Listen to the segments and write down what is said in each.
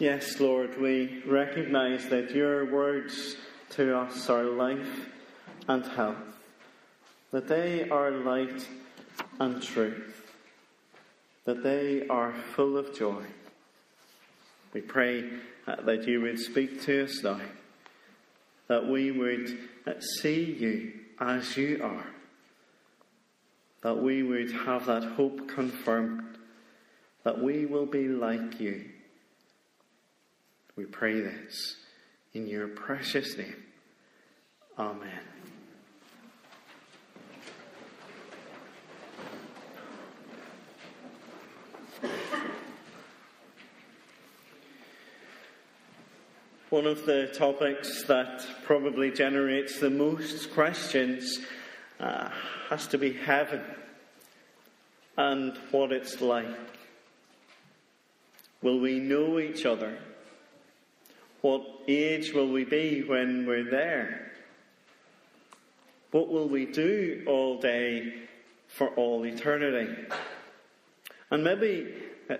Yes, Lord, we recognise that your words to us are life and health, that they are light and truth, that they are full of joy. We pray that you would speak to us now, that we would see you as you are, that we would have that hope confirmed, that we will be like you. We pray this in your precious name. Amen. One of the topics that probably generates the most questions has to be heaven and what it's like. Will we know each other? What age will we be when we're there? What will we do all day for all eternity? And maybe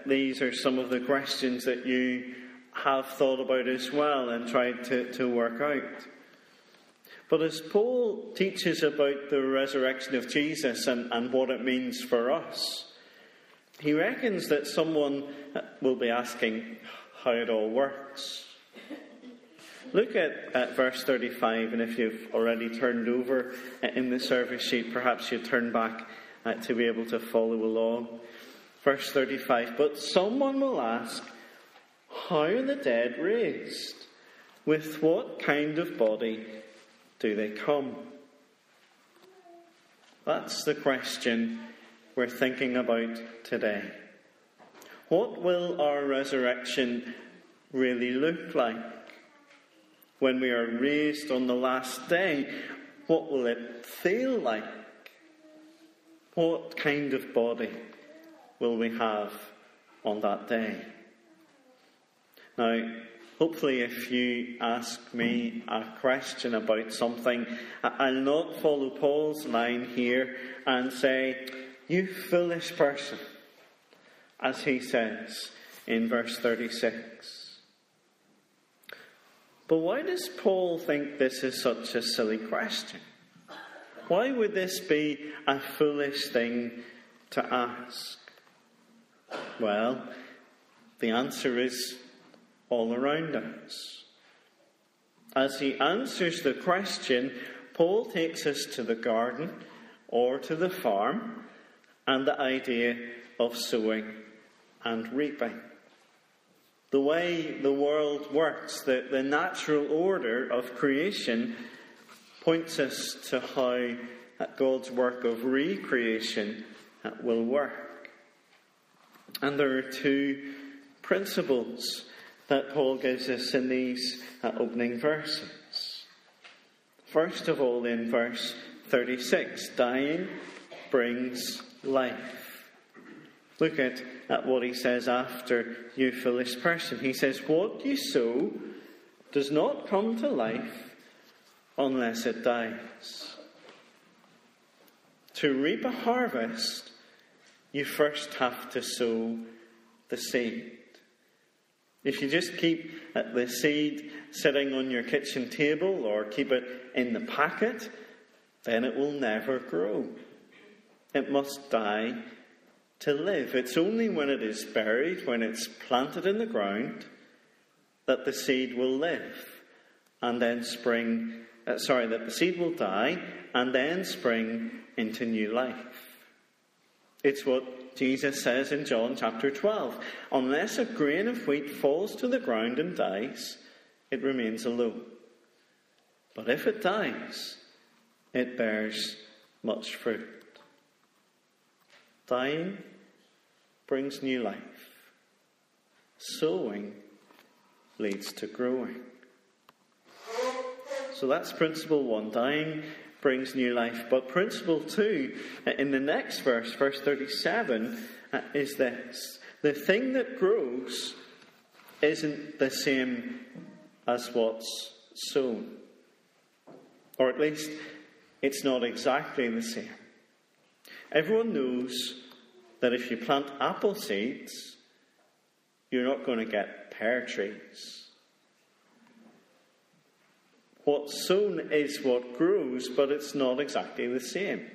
these are some of the questions that you have thought about as well and tried to work out. But as Paul teaches about the resurrection of Jesus and what it means for us, he reckons that someone will be asking how it all works. Look at verse 35, and if you've already turned over in the service sheet, perhaps you turn back to be able to follow along. Verse 35, but someone will ask, how are the dead raised? With what kind of body do they come? That's the question we're thinking about today. What will our resurrection really look like? When we are raised on the last day, what will it feel like? What kind of body will we have on that day? Now, hopefully if you ask me a question about something, I'll not follow Paul's line here and say, you foolish person, as he says in verse 36. But why does Paul think this is such a silly question? Why would this be a foolish thing to ask? Well, the answer is all around us. As he answers the question, Paul takes us to the garden or to the farm and the idea of sowing and reaping. The way the world works, the natural order of creation, points us to how God's work of recreation will work. And there are two principles that Paul gives us in these opening verses. First of all, in verse 36, dying brings life. Look at what he says after, you foolish person. He says, what you sow does not come to life unless it dies. To reap a harvest, you first have to sow the seed. If you just keep the seed sitting on your kitchen table or keep it in the packet, then it will never grow. It must die to live. It's only when it is buried, when it's planted in the ground, that the seed will live and then spring, that the seed will die and then spring into new life. It's what Jesus says in John chapter 12. Unless a grain of wheat falls to the ground and dies, it remains alone. But if it dies, it bears much fruit. Dying brings new life. Sowing leads to growing. So that's principle one. Dying brings new life. But principle two, in the next verse, verse 37, is this. The thing that grows isn't the same as what's sown. Or at least, it's not exactly the same. Everyone knows that if you plant apple seeds, you're not going to get pear trees. What's sown is what grows, but it's not exactly the same.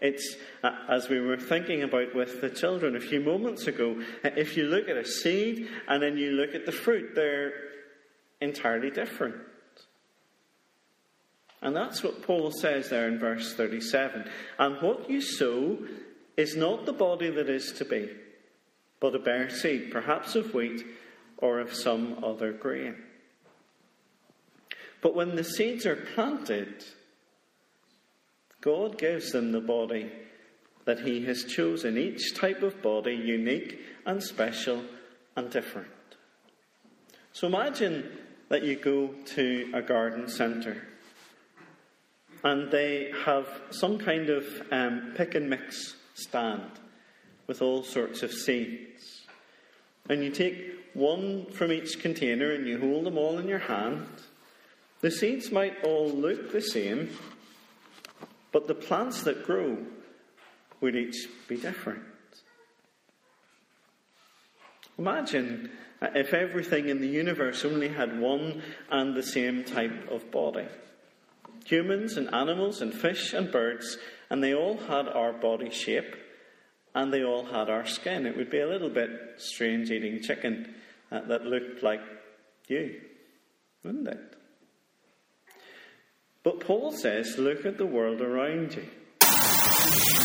It's, as we were thinking about with the children a few moments ago, if you look at a seed and then you look at the fruit, they're entirely different. And that's what Paul says there in verse 37. And what you sow is not the body that is to be, but a bare seed, perhaps of wheat or of some other grain. But when the seeds are planted, God gives them the body that he has chosen, each type of body unique and special and different. So imagine that you go to a garden centre and they have some kind of pick and mix stand with all sorts of seeds. And you take one from each container and you hold them all in your hand. The seeds might all look the same, but the plants that grow would each be different. Imagine if everything in the universe only had one and the same type of body. Humans and animals and fish and birds, and they all had our body shape and they all had our skin. It would be a little bit strange eating chicken that looked like you, wouldn't it? But Paul says, look at the world around you.